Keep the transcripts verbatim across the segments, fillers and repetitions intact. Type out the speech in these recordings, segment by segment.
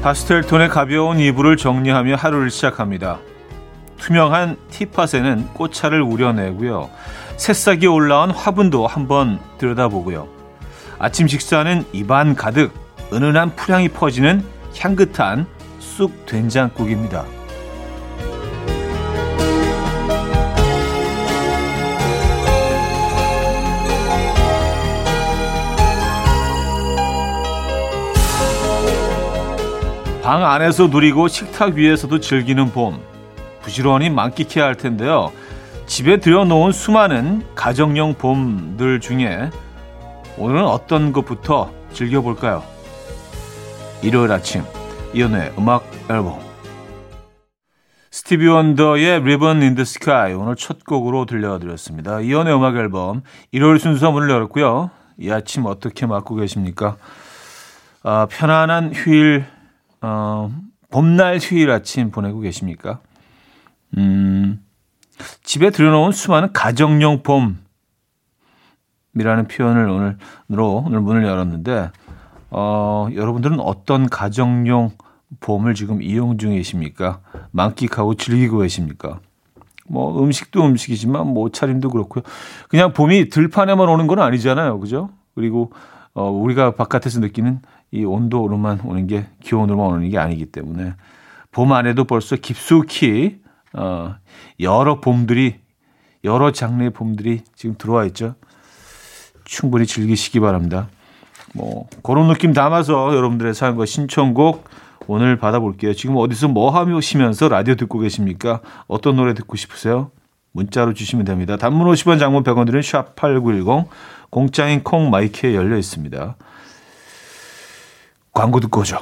파스텔 톤의 가벼운 이불을 정리하며 하루를 시작합니다. 투명한 티팟에는 꽃차를 우려내고요. 새싹이 올라온 화분도 한번 들여다보고요. 아침 식사는 입안 가득 은은한 풀향이 퍼지는 향긋한 쑥 된장국입니다. 방 안에서 누리고 식탁 위에서도 즐기는 봄, 부지런히 만끽해야 할 텐데요. 집에 들여놓은 수많은 가정용 봄들 중에 오늘은 어떤 것부터 즐겨볼까요? 일요일 아침, 이연의 음악 앨범. 스티비 원더의 Ribbon in the Sky 오늘 첫 곡으로 들려드렸습니다. 이연의 음악 앨범 일요일 순서 문을 열었고요. 이 아침 어떻게 맞고 계십니까? 아, 편안한 휴일, 어, 봄날 휴일 아침 보내고 계십니까? 음, 집에 들여놓은 수많은 가정용 봄이라는 표현을 오늘로 오늘 문을 열었는데, 어, 여러분들은 어떤 가정용 봄을 지금 이용 중이십니까? 만끽하고 즐기고 계십니까? 뭐 음식도 음식이지만 뭐 옷차림도 그렇고요. 그냥 봄이 들판에만 오는 건 아니잖아요, 그죠? 그리고 어, 우리가 바깥에서 느끼는 이 온도로만 오는 게, 기온으로만 오는 게 아니기 때문에 봄 안에도 벌써 깊숙이 어, 여러 봄들이, 여러 장르의 봄들이 지금 들어와 있죠. 충분히 즐기시기 바랍니다. 뭐 그런 느낌 담아서 여러분들의 사연과 신청곡 오늘 받아볼게요. 지금 어디서 뭐 하시면서 라디오 듣고 계십니까? 어떤 노래 듣고 싶으세요? 문자로 주시면 됩니다. 단문 오십 원, 장문 백 원 드리는 샵 팔구일공, 공짜인 콩 마이크에 열려 있습니다. 광고 듣고 오죠.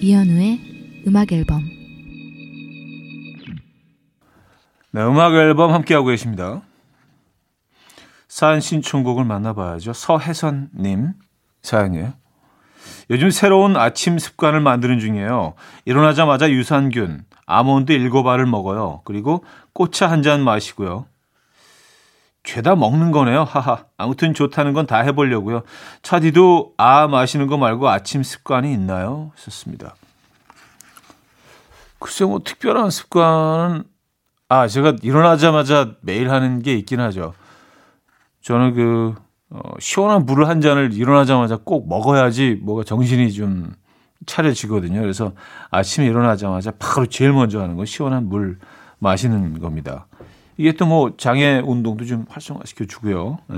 이현우의 음악 앨범. 네, 음악 앨범 함께하고 계십니다. 사연 신청곡을 만나봐야죠. 서혜선님 사연이에요. 요즘 새로운 아침 습관을 만드는 중이에요. 일어나자마자 유산균, 아몬드 일곱 알을 먹어요. 그리고 꽃차 한 잔 마시고요. 죄다 먹는 거네요. 하하. 아무튼 좋다는 건 다 해보려고요. 차디도 아 마시는 거 말고 아침 습관이 있나요? 썼습니다. 글쎄 뭐 특별한 습관은, 아, 제가 일어나자마자 매일 하는 게 있긴 하죠. 저는 그 어, 시원한 물을 한 잔을 일어나자마자 꼭 먹어야지 뭐가 정신이 좀 차려지거든요. 그래서 아침에 일어나자마자 바로 제일 먼저 하는 건 시원한 물 마시는 겁니다. 이게 또 뭐 장애 운동도 좀 활성화시켜 주고요. 예,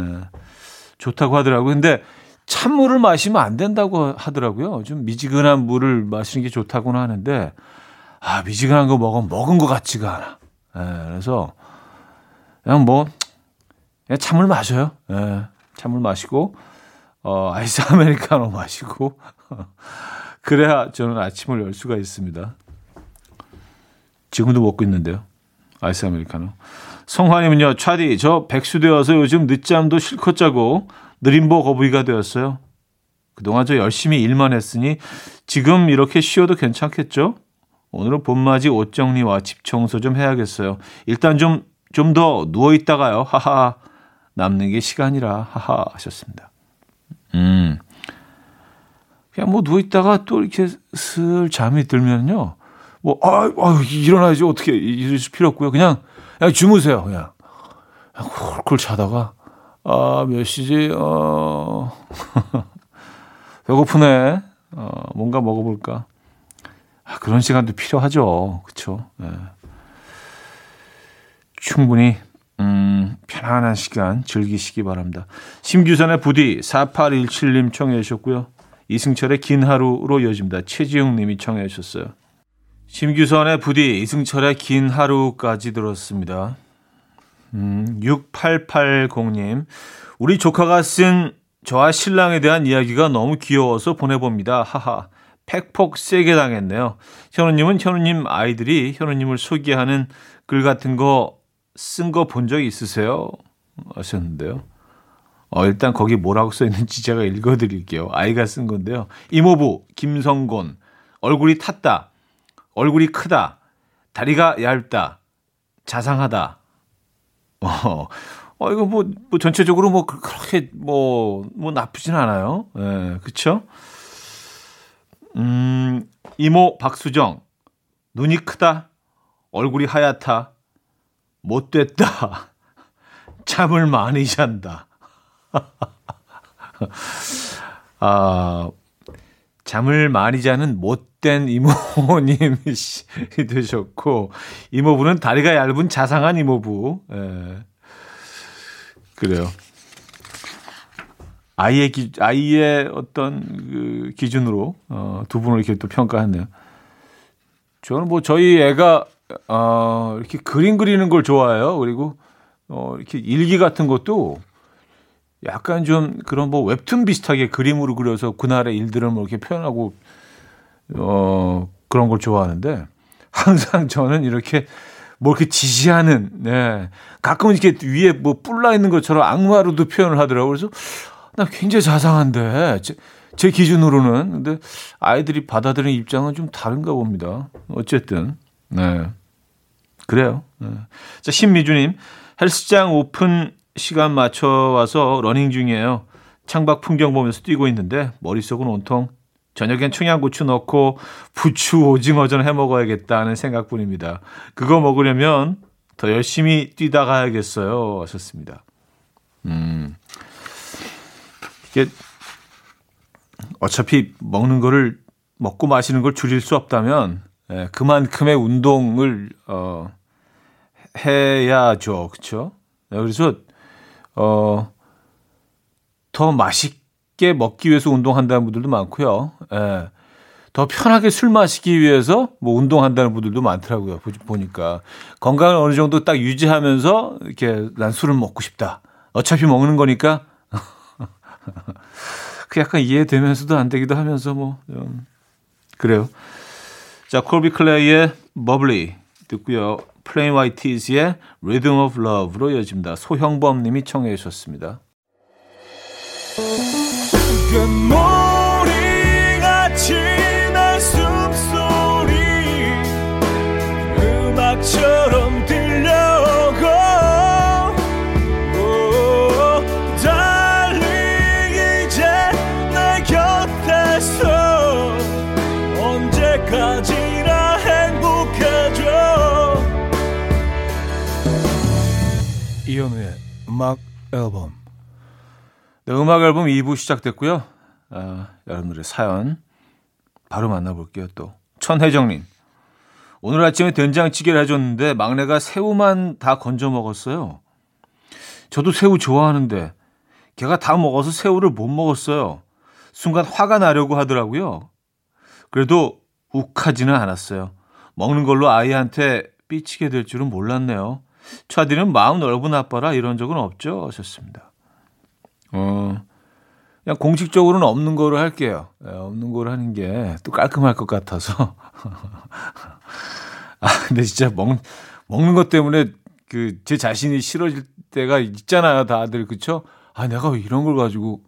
좋다고 하더라고요. 근데 찬물을 마시면 안 된다고 하더라고요. 좀 미지근한 물을 마시는 게 좋다고는 하는데, 아, 미지근한 거 먹으면 먹은 것 같지가 않아. 예, 그래서 그냥 뭐 그냥 찬물 마셔요. 예, 찬물 마시고 어, 아이스 아메리카노 마시고 그래야 저는 아침을 열 수가 있습니다. 지금도 먹고 있는데요, 아이스 아메리카노. 성환님은요. 차디, 저 백수 되어서 요즘 늦잠도 실컷 자고 느림보 거북이가 되었어요. 그동안 저 열심히 일만 했으니 지금 이렇게 쉬어도 괜찮겠죠? 오늘은 봄맞이 옷 정리와 집 청소 좀 해야겠어요. 일단 좀 좀 더 누워 있다가요. 하하. 남는 게 시간이라. 하하 하셨습니다. 음. 그냥 뭐 누워 있다가 또 이렇게 슬 잠이 들면요. 뭐 아, 아 일어나야지 어떻게 이럴 필요 없고요. 그냥 그냥 주무세요. 그냥. 그냥 쿨쿨 자다가 아, 몇 시지? 어. 배고프네. 어, 뭔가 먹어 볼까? 아, 그런 시간도 필요하죠. 그렇죠. 네. 충분히 음, 편안한 시간 즐기시기 바랍니다. 심규선의 부디 사팔일칠님 청해 주셨고요. 이승철의 긴 하루로 이어집니다. 최지용 님이 청해 주셨어요. 심규선의 부디, 이승철의 긴 하루까지 들었습니다. 음, 육팔팔공님 우리 조카가 쓴 저와 신랑에 대한 이야기가 너무 귀여워서 보내봅니다. 하하. 팩폭 세게 당했네요. 현우님은 현우님 아이들이 현우님을 소개하는 글 같은 거 쓴 거 본 적이 있으세요? 하셨는데요. 어, 일단 거기 뭐라고 써있는지 제가 읽어드릴게요. 아이가 쓴 건데요. 이모부 김성곤, 얼굴이 탔다, 얼굴이 크다, 다리가 얇다, 자상하다. 어, 어 이거 뭐, 뭐 전체적으로 뭐 그렇게 뭐, 뭐 나쁘진 않아요. 예, 그렇죠? 음, 이모 박수정, 눈이 크다, 얼굴이 하얗다, 못됐다, 잠을 많이 잔다. 아, 잠을 많이 자는 못된 이모님이 되셨고, 이모부는 다리가 얇은 자상한 이모부. 예. 그래요. 아이의, 기, 아이의 어떤 그 기준으로 어, 두 분을 이렇게 또 평가했네요. 저는 뭐 저희 애가 어, 이렇게 그림 그리는 걸 좋아해요. 그리고 어, 이렇게 일기 같은 것도 약간 좀 그런 뭐 웹툰 비슷하게 그림으로 그려서 그날의 일들을 뭐 이렇게 표현하고 어, 그런 걸 좋아하는데, 항상 저는 이렇게 뭐 이렇게 지시하는, 네. 가끔은 이렇게 위에 뭐 뿔나 있는 것처럼 악마로도 표현을 하더라고요. 그래서 나 굉장히 자상한데, 제, 제 기준으로는. 근데 아이들이 받아들이는 입장은 좀 다른가 봅니다. 어쨌든, 네. 그래요. 네. 자, 신미주님. 헬스장 오픈 시간 맞춰와서 러닝 중이에요. 창밖 풍경 보면서 뛰고 있는데, 머릿속은 온통 저녁엔 청양고추 넣고 부추 오징어전 해먹어야겠다는 생각뿐입니다. 그거 먹으려면 더 열심히 뛰다 가야겠어요. 하셨습니다. 음, 이게 어차피 먹는 거를, 먹고 마시는 걸 줄일 수 없다면, 예, 그만큼의 운동을 어, 해야죠. 그렇죠? 그래서 어, 더 맛있게 먹기 위해서 운동한다는 분들도 많고요. 예. 더 편하게 술 마시기 위해서 뭐 운동한다는 분들도 많더라고요. 보니까 건강을 어느 정도 딱 유지하면서 이렇게 난 술을 먹고 싶다, 어차피 먹는 거니까. 그 약간 이해되면서도 안 되기도 하면서 뭐 좀 그래요. 자, 콜비 클레이의 버블리 듣고요. 플레인 화이트 이즈의 리듬 오브 러브로 이어집니다. 소형범 님이 청해 주셨습니다. 머리같이 날 숨소리 음악처럼 들려오고, 달리 이제 내 곁에서 언제까지나 행복해져. 이현우의 음악 앨범. 네, 음악 앨범 이 부 시작됐고요. 아, 여러분들의 사연 바로 만나볼게요. 또 천혜정님. 오늘 아침에 된장찌개를 해줬는데 막내가 새우만 다 건져 먹었어요. 저도 새우 좋아하는데 걔가 다 먹어서 새우를 못 먹었어요. 순간 화가 나려고 하더라고요. 그래도 욱하지는 않았어요. 먹는 걸로 아이한테 삐치게 될 줄은 몰랐네요. 차디는 마음 넓은 아빠라 이런 적은 없죠? 하셨습니다. 어, 그냥 공식적으로는 없는 거로 할게요. 네, 없는 거로 하는 게 또 깔끔할 것 같아서. 아, 근데 진짜 먹, 먹는 것 때문에 그 제 자신이 싫어질 때가 있잖아요. 다들, 그쵸? 아, 내가 왜 이런 걸 가지고,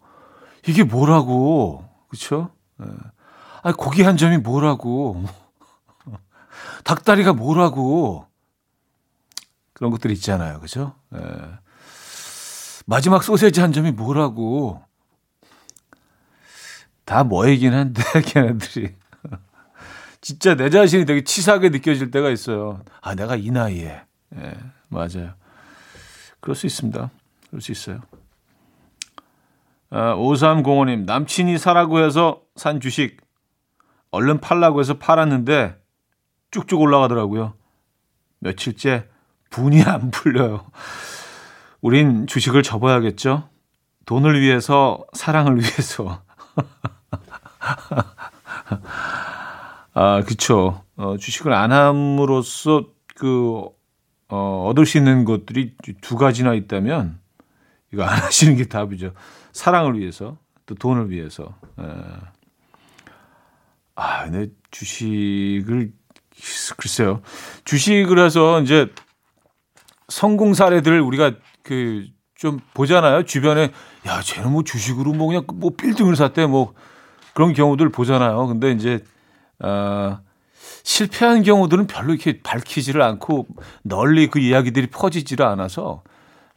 이게 뭐라고, 그쵸? 네. 아, 고기 한 점이 뭐라고, 닭다리가 뭐라고, 그런 것들 있잖아요. 그쵸? 네. 마지막 소세지 한 점이 뭐라고. 다 뭐이긴 한데 걔네들이. 진짜 내 자신이 되게 치사하게 느껴질 때가 있어요. 아, 내가 이 나이에. 예, 맞아요. 그럴 수 있습니다. 그럴 수 있어요. 아, 오삼공오 님. 남친이 사라고 해서 산 주식 얼른 팔라고 해서 팔았는데 쭉쭉 올라가더라고요. 며칠째 분이 안 풀려요. 우린 주식을 접어야겠죠. 돈을 위해서, 사랑을 위해서. 아, 그쵸. 어, 주식을 안 함으로써 그, 어, 얻을 수 있는 것들이 두 가지나 있다면, 이거 안 하시는 게 답이죠. 사랑을 위해서, 또 돈을 위해서. 에. 아, 근데 주식을 글쎄요. 주식을 해서 이제 성공 사례들을 우리가 그 좀 보잖아요. 주변에 야, 쟤는 뭐 주식으로 뭐 그냥 뭐 빌딩을 샀대 뭐 그런 경우들 보잖아요. 근데 이제 아, 실패한 경우들은 별로 이렇게 밝히지를 않고 널리 그 이야기들이 퍼지지를 않아서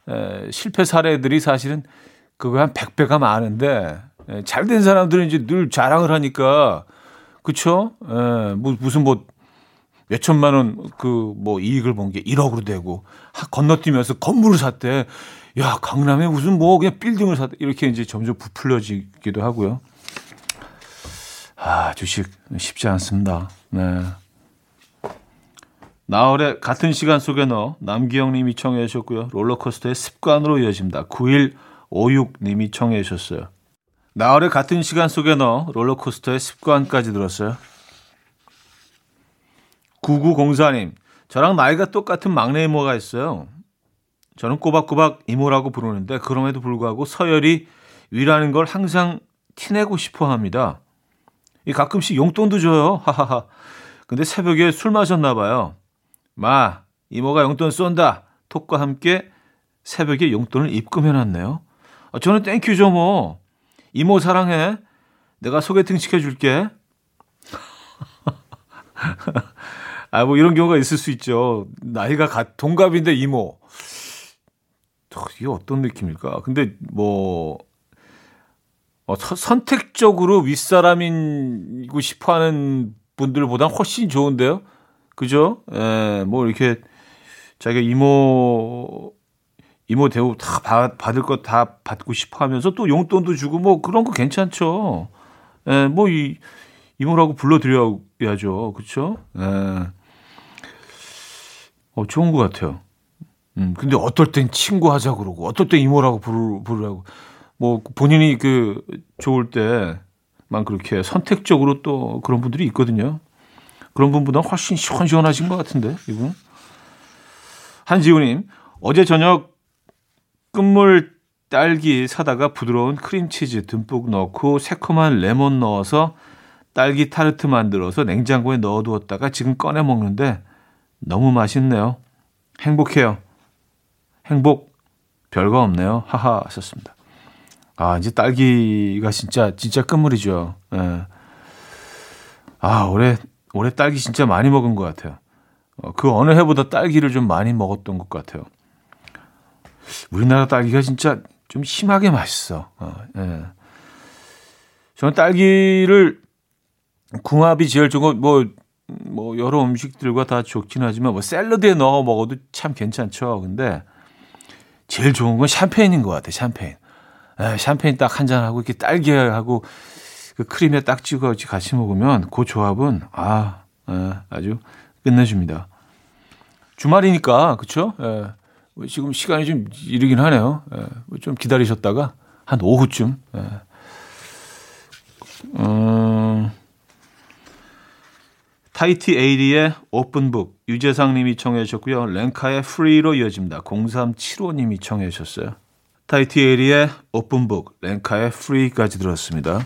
에, 실패 사례들이 사실은 그거 한 백 배가 많은데 잘된 사람들은 이제 늘 자랑을 하니까 그쵸? 에, 뭐, 무슨 뭐 몇 천만 원 그 뭐 이익을 본 게 일억으로 되고 하, 건너뛰면서 건물을 샀대. 야, 강남에 무슨 뭐 그냥 빌딩을 샀대. 이렇게 이제 점점 부풀려지기도 하고요. 아, 주식 쉽지 않습니다. 네. 나월의 같은 시간 속에 넣어 남기영 님이 청해 주셨고요. 롤러코스터의 습관으로 이어집니다. 구일오육 님이 청해 주셨어요. 나월의 같은 시간 속에 넣어 롤러코스터의 습관까지 들었어요. 구구공사 님, 저랑 나이가 똑같은 막내 이모가 있어요. 저는 꼬박꼬박 이모라고 부르는데 그럼에도 불구하고 서열이 위라는 걸 항상 티내고 싶어 합니다. 가끔씩 용돈도 줘요. 하하하. 근데 새벽에 술 마셨나 봐요. 마, 이모가 용돈 쏜다. 톡과 함께 새벽에 용돈을 입금해놨네요. 아, 저는 땡큐죠 뭐. 이모 사랑해. 내가 소개팅 시켜줄게. 아, 뭐 이런 경우가 있을 수 있죠. 나이가 같, 동갑인데 이모. 이게 어떤 느낌일까? 근데 뭐... 어, 선택적으로 윗사람이고 싶어하는 분들보다 훨씬 좋은데요, 그죠? 예, 뭐 이렇게 자기가 이모 이모 대우 다 받, 받을 것 다 받고 싶어하면서 또 용돈도 주고 뭐 그런 거 괜찮죠. 예, 뭐 이 이모라고 불러드려야죠, 그렇죠? 예, 어, 좋은 것 같아요. 음, 근데 어떨 땐 친구하자 그러고, 어떨 땐 이모라고 부르, 부르라고. 뭐 본인이 그 좋을 때만 그렇게 선택적으로 또 그런 분들이 있거든요. 그런 분보다 훨씬 시원시원하신 것 같은데 이분. 한지우님, 어제 저녁 끝물 딸기 사다가 부드러운 크림치즈 듬뿍 넣고 새콤한 레몬 넣어서 딸기 타르트 만들어서 냉장고에 넣어두었다가 지금 꺼내 먹는데 너무 맛있네요. 행복해요. 행복 별거 없네요. 하하 하셨습니다. 아, 이제 딸기가 진짜, 진짜 끝물이죠. 예. 아, 올해, 올해 딸기 진짜 많이 먹은 것 같아요. 어, 그 어느 해보다 딸기를 좀 많이 먹었던 것 같아요. 우리나라 딸기가 진짜 좀 심하게 맛있어. 어, 예. 저는 딸기를 궁합이 제일 좋은, 뭐, 뭐, 여러 음식들과 다 좋긴 하지만, 뭐, 샐러드에 넣어 먹어도 참 괜찮죠. 근데 제일 좋은 건 샴페인인 것 같아요, 샴페인. 에, 샴페인 딱 한 잔하고 이렇게 딸기하고 그 크림에 딱 찍어 같이 먹으면 그 조합은 아, 에, 아주 끝내줍니다. 주말이니까 그렇죠? 에, 지금 시간이 좀 이르긴 하네요. 에, 좀 기다리셨다가 한 오후쯤. 에. 음, 타이티 에이리의 오픈북 유재상 님이 청해 주셨고요. 랭카의 프리로 이어집니다. 공삼칠오 님이 청해 주셨어요. 타이티에리의 오픈북, 랭카의 프리까지 들었습니다.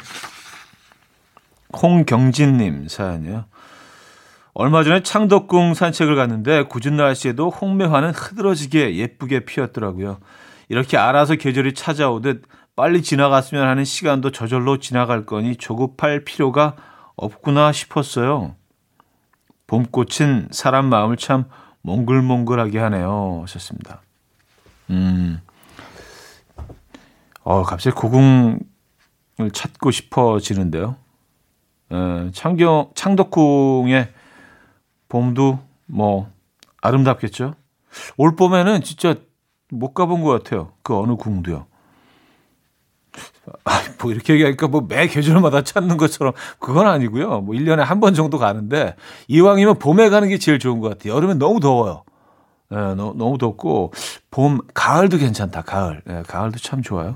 홍경진님 사연이요. 얼마 전에 창덕궁 산책을 갔는데 굳은 날씨에도 홍매화는 흐드러지게 예쁘게 피었더라고요. 이렇게 알아서 계절이 찾아오듯 빨리 지나갔으면 하는 시간도 저절로 지나갈 거니 조급할 필요가 없구나 싶었어요. 봄꽃은 사람 마음을 참 몽글몽글하게 하네요. 하셨습니다. 음... 어, 갑자기 고궁을 찾고 싶어지는데요. 에, 창경, 창덕궁의 봄도 뭐 아름답겠죠. 올 봄에는 진짜 못 가본 것 같아요. 그 어느 궁도요. 아, 뭐 이렇게 얘기하니까 뭐 매 계절마다 찾는 것처럼 그건 아니고요. 뭐 일 년에 한 번 정도 가는데 이왕이면 봄에 가는 게 제일 좋은 것 같아요. 여름엔 너무 더워요. 예, 너, 너무 덥고 봄, 가을도 괜찮다. 가을, 예, 가을도 참 좋아요.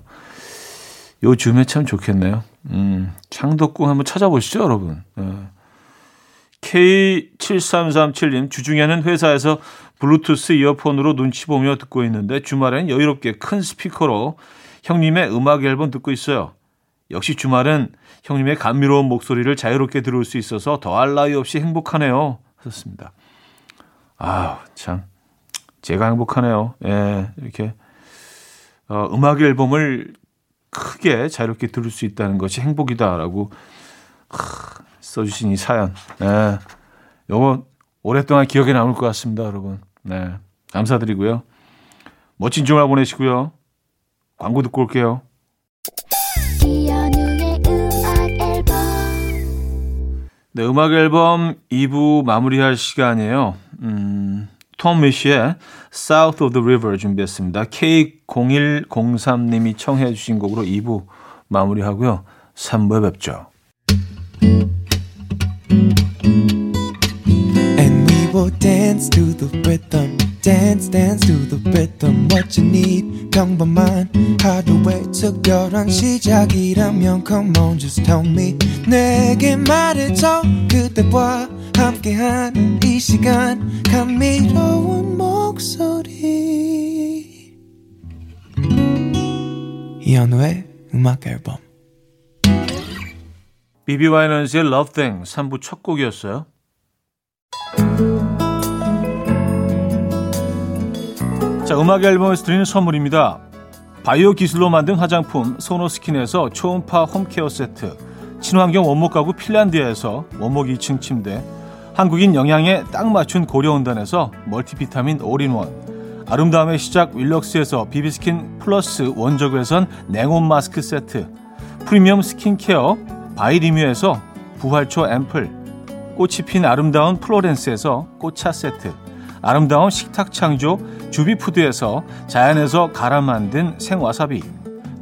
요즘에 참 좋겠네요. 음, 창덕궁 한번 찾아보시죠, 여러분. 예. 케이 칠삼삼칠 님, 주중에는 회사에서 블루투스 이어폰으로 눈치 보며 듣고 있는데 주말엔 여유롭게 큰 스피커로 형님의 음악 앨범 듣고 있어요. 역시 주말은 형님의 감미로운 목소리를 자유롭게 들을 수 있어서 더할 나위 없이 행복하네요. 하셨습니다. 아우, 참. 제가 행복하네요. 예, 이렇게 어, 음악 앨범을 크게 자유롭게 들을 수 있다는 것이 행복이다라고 하, 써주신 이 사연. 예, 요거 오랫동안 기억에 남을 것 같습니다, 여러분. 네, 감사드리고요. 멋진 주말 보내시고요. 광고 듣고 올게요. 네, 음악 앨범 이 부 마무리할 시간이에요. 음, 톰 미쉬의 South of the River 준비했습니다. 케이 공일공삼 님이 청해 주신 곡으로 이 부 마무리하고요. 삼 부에 뵙죠. And we will dance to the rhythm. Dance, dance to the rhythm. What you need, come by mine. 하루의 특별한 시작이라면 come on, just tell me. 내게 말해줘 그대와 함께한 이 시간 감미로운 목소리 이현우의 음악 앨범 비비 와이넌스의 Love Thing 삼 부 첫 곡이었어요. 자, 음악 앨범에서 드리는 선물입니다. 바이오 기술로 만든 화장품 소노스킨에서 초음파 홈케어 세트, 친환경 원목 가구 핀란디아에서 원목 이 층 침대, 한국인 영양에 딱 맞춘 고려온단에서 멀티비타민 올인원, 아름다움의 시작 윌럭스에서 비비스킨 플러스 원적외선 냉온 마스크 세트, 프리미엄 스킨케어 바이리뮤에서 부활초 앰플, 꽃이 핀 아름다운 플로렌스에서 꽃차 세트, 아름다운 식탁 창조 주비푸드에서 자연에서 갈아 만든 생와사비,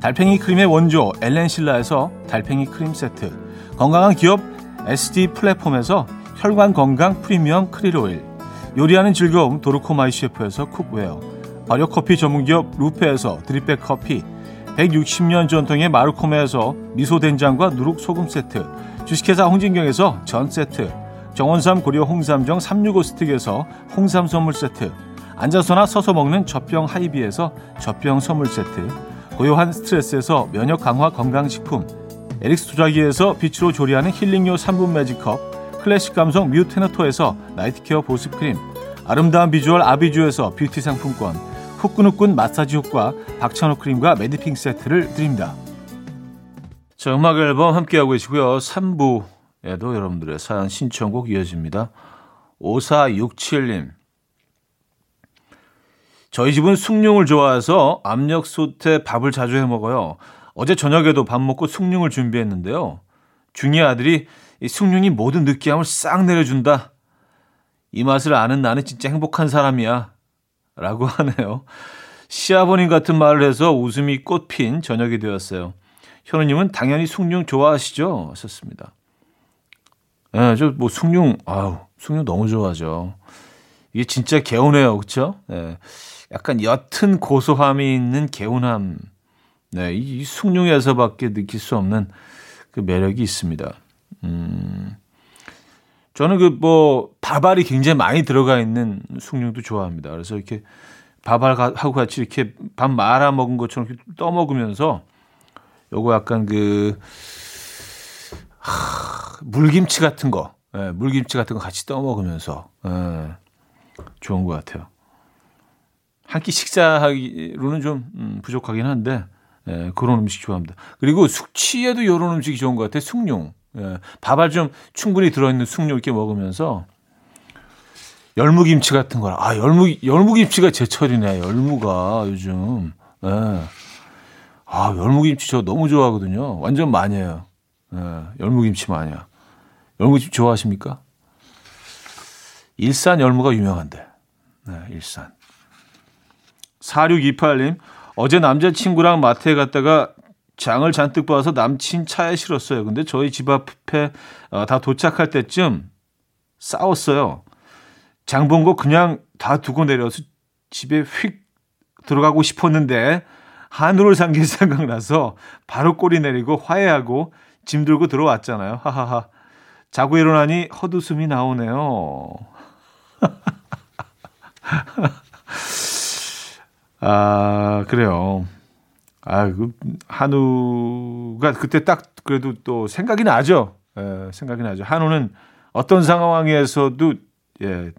달팽이 크림의 원조 엘렌실라에서 달팽이 크림 세트, 건강한 기업 에스디 플랫폼에서 혈관 건강 프리미엄 크릴 오일, 요리하는 즐거움 도르코마이 셰프에서 쿡웨어, 발효 커피 전문기업 루페에서 드립백 커피, 백육십 년 전통의 마루코메에서 미소된장과 누룩소금 세트, 주식회사 홍진경에서 전 세트, 정원삼 고려 홍삼정 삼백육십오 스틱에서 홍삼 선물 세트, 앉아서나 서서 먹는 젖병 하이비에서 젖병 선물 세트, 고요한 스트레스에서 면역 강화 건강식품, 에릭스 도자기에서 빛으로 조리하는 힐링요 삼 분 매직컵, 클래식 감성 뮤테너토에서 나이트케어 보습크림, 아름다운 비주얼 아비주에서 뷰티 상품권, 후끈후끈 마사지 효과 박찬호 크림과 메디핑 세트를 드립니다. 자, 음악 앨범 함께하고 계시고요. 삼 부 에도 여러분들의 사연 신청곡 이어집니다. 오사육칠 님, 저희 집은 숭늉을 좋아해서 압력솥에 밥을 자주 해먹어요. 어제 저녁에도 밥 먹고 숭늉을 준비했는데요, 중이 아들이 이 숭늉이 모든 느끼함을 싹 내려준다, 이 맛을 아는 나는 진짜 행복한 사람이야 라고 하네요. 시아버님 같은 말을 해서 웃음이 꽃핀 저녁이 되었어요. 현우님은 당연히 숭늉 좋아하시죠? 썼습니다. 예, 저 뭐 숭늉, 아우, 숭늉 너무 좋아하죠. 이게 진짜 개운해요, 그렇죠? 예, 약간 옅은 고소함이 있는 개운함. 네, 이, 이 숭늉에서밖에 느낄 수 없는 그 매력이 있습니다. 음, 저는 그 뭐 밥알이 굉장히 많이 들어가 있는 숭늉도 좋아합니다. 그래서 이렇게 밥알하고 같이 이렇게 밥 말아 먹은 것처럼 이렇게 떠 먹으면서 요거 약간 그 하. 물김치 같은 거, 예, 물김치 같은 거 같이 떠먹으면서, 예, 좋은 것 같아요. 한 끼 식사로는 좀 음, 부족하긴 한데, 예, 그런 음식 좋아합니다. 그리고 숙취에도 이런 음식이 좋은 것 같아요. 숭늉, 예, 밥알 좀 충분히 들어있는 숭늉 이렇게 먹으면서 열무김치 같은 거라. 아, 열무 열무김치가 제철이네. 열무가 요즘, 예. 아, 열무김치 저 너무 좋아하거든요. 완전 마니아예요. 예, 열무김치 마니아. 열무김치 좋아하십니까? 일산 열무가 유명한데. 네, 일산. 사육이팔 님, 어제 남자친구랑 마트에 갔다가 장을 잔뜩 봐서 남친 차에 실었어요. 근데 저희 집 앞에 다 도착할 때쯤 싸웠어요. 장 본 거 그냥 다 두고 내려서 집에 휙 들어가고 싶었는데 한우를 산 게 생각나서 바로 꼬리 내리고 화해하고 짐 들고 들어왔잖아요. 하하하. 자고 일어나니 헛웃음이 나오네요. 아, 그래요. 아, 그 한우가 그때 딱 그래도 또 생각이 나죠. 예, 생각이 나죠. 한우는 어떤 상황에서도 예,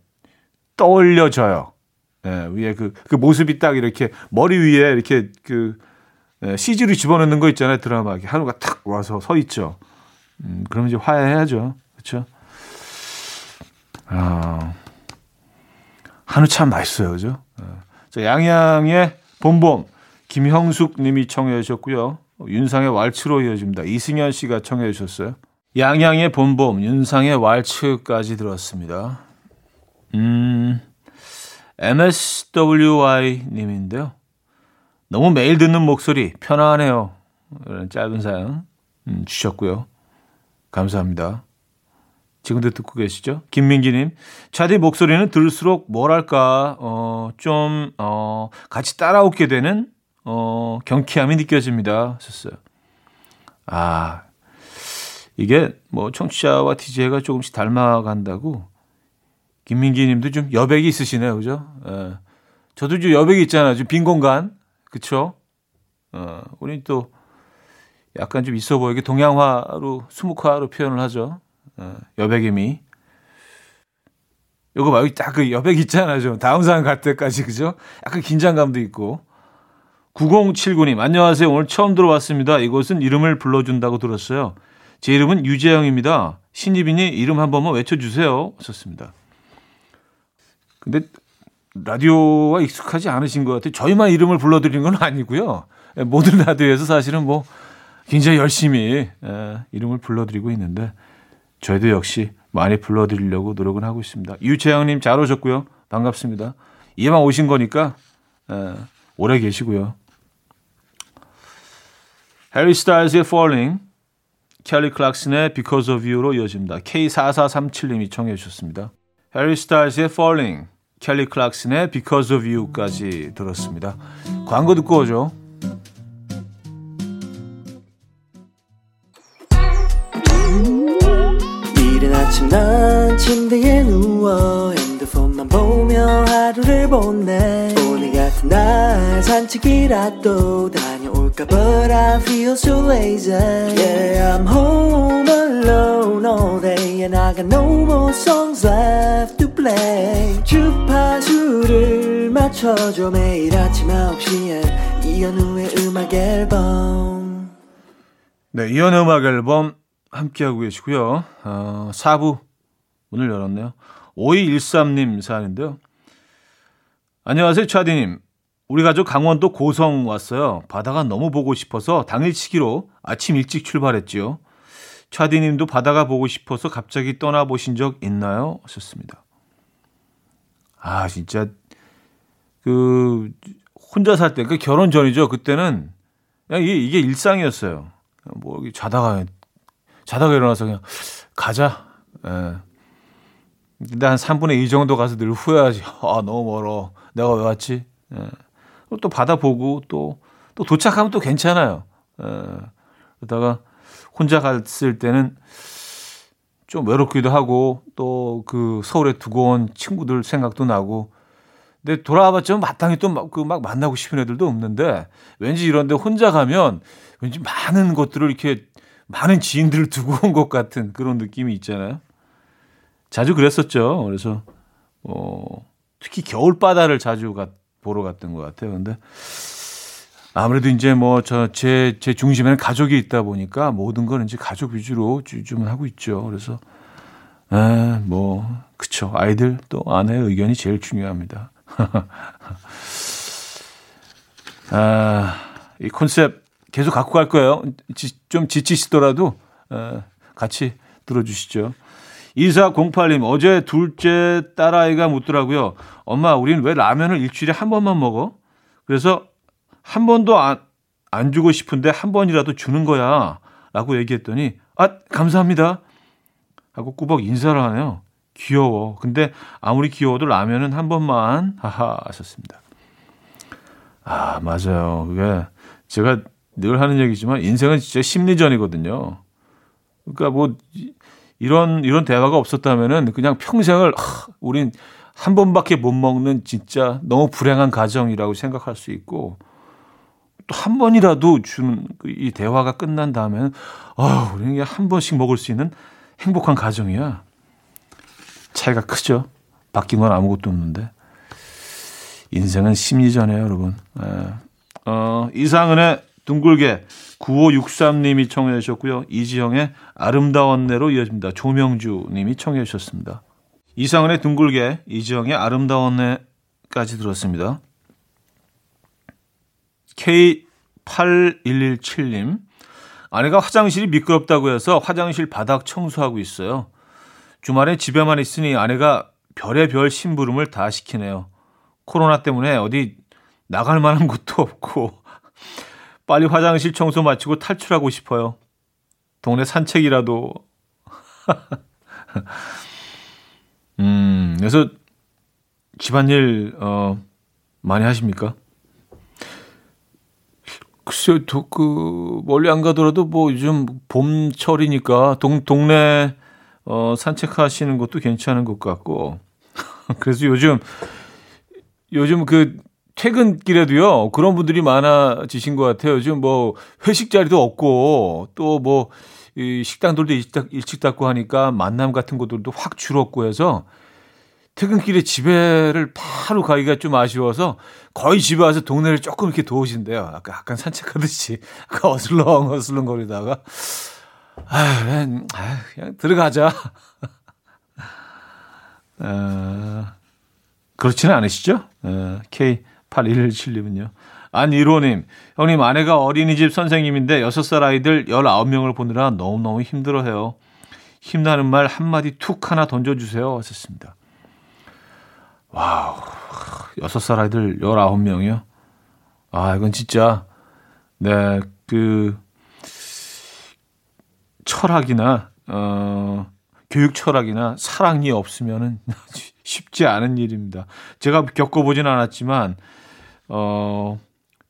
떠올려져요. 예, 위에 그, 그 모습이 딱 이렇게 머리 위에 이렇게 그 예, 씨지로 집어넣는 거 있잖아요. 드라마. 한우가 탁 와서 서 있죠. 음, 그럼 이제 화해해야죠. 그렇죠? 아, 한우 참 맛있어요. 그죠? 자, 양양의 봄봄. 김형숙 님이 청해 주셨고요. 윤상의 왈츠로 이어집니다. 이승현 씨가 청해 주셨어요. 양양의 봄봄, 윤상의 왈츠까지 들었습니다. 음, 엠에스더블유아이 님인데요. 너무 매일 듣는 목소리 편안해요. 이런 짧은 사연 음, 주셨고요. 감사합니다. 지금도 듣고 계시죠? 김민기님, 차디 목소리는 들을수록 뭐랄까 어, 좀 어, 같이 따라오게 되는 어, 경쾌함이 느껴집니다. 썼어요. 아, 이게 뭐 청취자와 디제이가 조금씩 닮아간다고 김민기님도 좀 여백이 있으시네요, 그죠? 예. 저도 좀 여백이 있잖아요, 좀 빈 공간, 그렇죠? 어, 우리 또 약간 좀 있어 보이게 동양화로 수묵화로 표현을 하죠. 어, 여백임이 요거 말고 딱 그 여백 있잖아요. 좀 다음 사람 갈 때까지 그죠? 약간 긴장감도 있고. 구공칠구 님 안녕하세요. 오늘 처음 들어왔습니다. 이곳은 이름을 불러준다고 들었어요. 제 이름은 유재영입니다. 신입이니 이름 한 번만 외쳐주세요. 썼습니다. 근데 라디오가 익숙하지 않으신 것 같아요. 저희만 이름을 불러드리는 건 아니고요. 모든 라디오에서 사실은 뭐 굉장히 열심히 에, 이름을 불러드리고 있는데 저희도 역시 많이 불러드리려고 노력은 하고 있습니다. 유채영님 잘 오셨고요. 반갑습니다. 이만 오신 거니까 에, 오래 계시고요. 해리 스타일스의 Falling, 켈리 클락슨의 Because of You로 이어집니다. 케이 사사삼칠 님이 청해 주셨습니다. 해리 스타일스의 Falling, 켈리 클락슨의 Because of You까지 들었습니다. 광고 듣고 오죠. 난 침대에 누워 핸드폰만 보며 하루를 보내 오늘 같은 날 산책이라도 다녀올까 But I feel so lazy Yeah I'm home alone all day And I got no more songs left to play 주파수를 맞춰줘 매일 아침 아홉 시에 이현우의 음악 앨범 네, 이현우의 음악 앨범 함께하고 계시고요. 어, 사 부 문을 열었네요. 오이일삼 님 사연인데요. 안녕하세요. 차디님. 우리 가족 강원도 고성 왔어요. 바다가 너무 보고 싶어서 당일치기로 아침 일찍 출발했지요. 차디님도 바다가 보고 싶어서 갑자기 떠나보신 적 있나요? 하셨습니다. 아 진짜 그 혼자 살 때, 그 결혼 전이죠. 그때는 그냥 이게, 이게 일상이었어요. 뭐 자다가 자다가 일어나서 그냥 가자. 예. 근데 한 삼분의 이 정도 가서 늘 후회하지. 아 너무 멀어. 내가 왜 왔지? 예. 또 바다 보고 또, 또 도착하면 또 괜찮아요. 예. 그러다가 혼자 갔을 때는 좀 외롭기도 하고 또 그 서울에 두고 온 친구들 생각도 나고. 근데 돌아와봤자 마땅히 또 막 그 막 만나고 싶은 애들도 없는데 왠지 이런데 혼자 가면 왠지 많은 것들을 이렇게 많은 지인들을 두고 온 것 같은 그런 느낌이 있잖아요. 자주 그랬었죠. 그래서 어, 특히 겨울바다를 자주 가, 보러 갔던 것 같아요. 근데 아무래도 이제 뭐 저 제 제 중심에는 가족이 있다 보니까 모든 걸 이제 가족 위주로 좀 하고 있죠. 그래서 아, 뭐 그쵸. 아이들 또 아내의 의견이 제일 중요합니다. 아, 이 콘셉트 계속 갖고 갈 거예요. 지, 좀 지치시더라도 에, 같이 들어주시죠. 이사공팔 님 어제 둘째 딸아이가 묻더라고요. 엄마 우린 왜 라면을 일주일에 한 번만 먹어? 그래서 한 번도 안, 안 주고 싶은데 한 번이라도 주는 거야 라고 얘기했더니 아 감사합니다 하고 꾸벅 인사를 하네요. 귀여워. 근데 아무리 귀여워도 라면은 한 번만 하하 하셨습니다. 아 맞아요. 그게 제가 늘 하는 얘기지만 인생은 진짜 심리전이거든요. 그러니까 뭐 이런 이런 대화가 없었다면은 그냥 평생을 하, 우린 한 번밖에 못 먹는 진짜 너무 불행한 가정이라고 생각할 수 있고 또 한 번이라도 주는 이 대화가 끝난 다음에는 아, 우리는 이게 한 번씩 먹을 수 있는 행복한 가정이야. 차이가 크죠. 바뀐 건 아무것도 없는데. 인생은 심리전이에요, 여러분. 어, 이상은의 둥글게 구오육삼 님이 청해 주셨고요. 이지영의 아름다운 내로 이어집니다. 조명주 님이 청해 주셨습니다. 이상은의 둥글게, 이지영의 아름다운 내까지 들었습니다. 케이 팔일일칠 님, 아내가 화장실이 미끄럽다고 해서 화장실 바닥 청소하고 있어요. 주말에 집에만 있으니 아내가 별의별 심부름을 다 시키네요. 코로나 때문에 어디 나갈 만한 곳도 없고 빨리 화장실 청소 마치고 탈출하고 싶어요. 동네 산책이라도. 음, 그래서 집안일 어, 많이 하십니까? 글쎄요, 그 멀리 안 가더라도 뭐 요즘 봄철이니까 동, 동네 어, 산책하시는 것도 괜찮은 것 같고. 그래서 요즘 요즘 그 퇴근길에도요 그런 분들이 많아지신 것 같아요. 요즘 뭐 회식 자리도 없고 또 뭐 이 식당들도 일찍, 일찍 닫고 하니까 만남 같은 것들도 확 줄었고 해서 퇴근길에 집에를 바로 가기가 좀 아쉬워서 거의 집에 와서 동네를 조금 이렇게 도우신대요. 약간, 약간 산책하듯이 어슬렁 어슬렁 거리다가 아유, 그냥, 아유, 그냥 들어가자. 어, 그렇지는 않으시죠? 어, 케이 팔일일칠 님은요. 안일호님, 형님 아내가 어린이집 선생님인데 여섯 살 아이들 열아홉 명을 보느라 너무너무 힘들어해요. 힘나는 말 한마디 툭 하나 던져주세요 하셨습니다. 와우, 여섯 살 아이들 열아홉 명이요? 아, 이건 진짜, 네, 그, 철학이나, 어, 교육 철학이나 사랑이 없으면은 쉽지 않은 일입니다. 제가 겪어보진 않았지만, 어,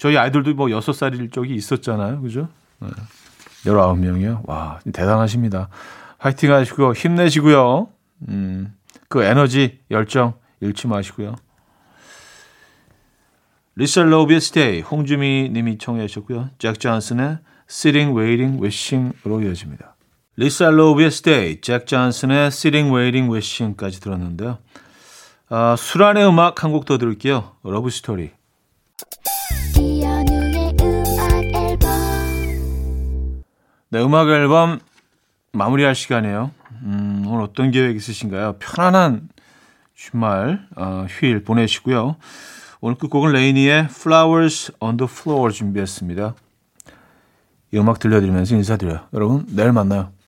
저희 아이들도 뭐 여섯 살일 적이 있었잖아요. 그죠? 네, 열아홉 명이요? 와, 대단하십니다. 화이팅 하시고요. 힘내시고요. 음, 그 에너지, 열정, 잃지 마시고요. 리사 러브의 스테이, 홍주미 님이 청해 주셨고요. 잭 존슨의 Sitting, Waiting, Wishing으로 이어집니다. 리사 러브의 스테이, 잭 존슨의 Sitting, Waiting, Wishing까지 들었는데요. 아, 수란의 음악 한 곡 더 들을게요. 러브 스토리. 네, 음악 앨범 마무리할 시간이에요. 음, 오늘 어떤 계획 있으신가요? 편안한 주말 어, 휴일 보내시고요. 오늘 끝곡은 레이니의 Flowers on the Floor 준비했습니다. 이 음악 들려드리면서 인사드려요. 여러분, 내일 만나요.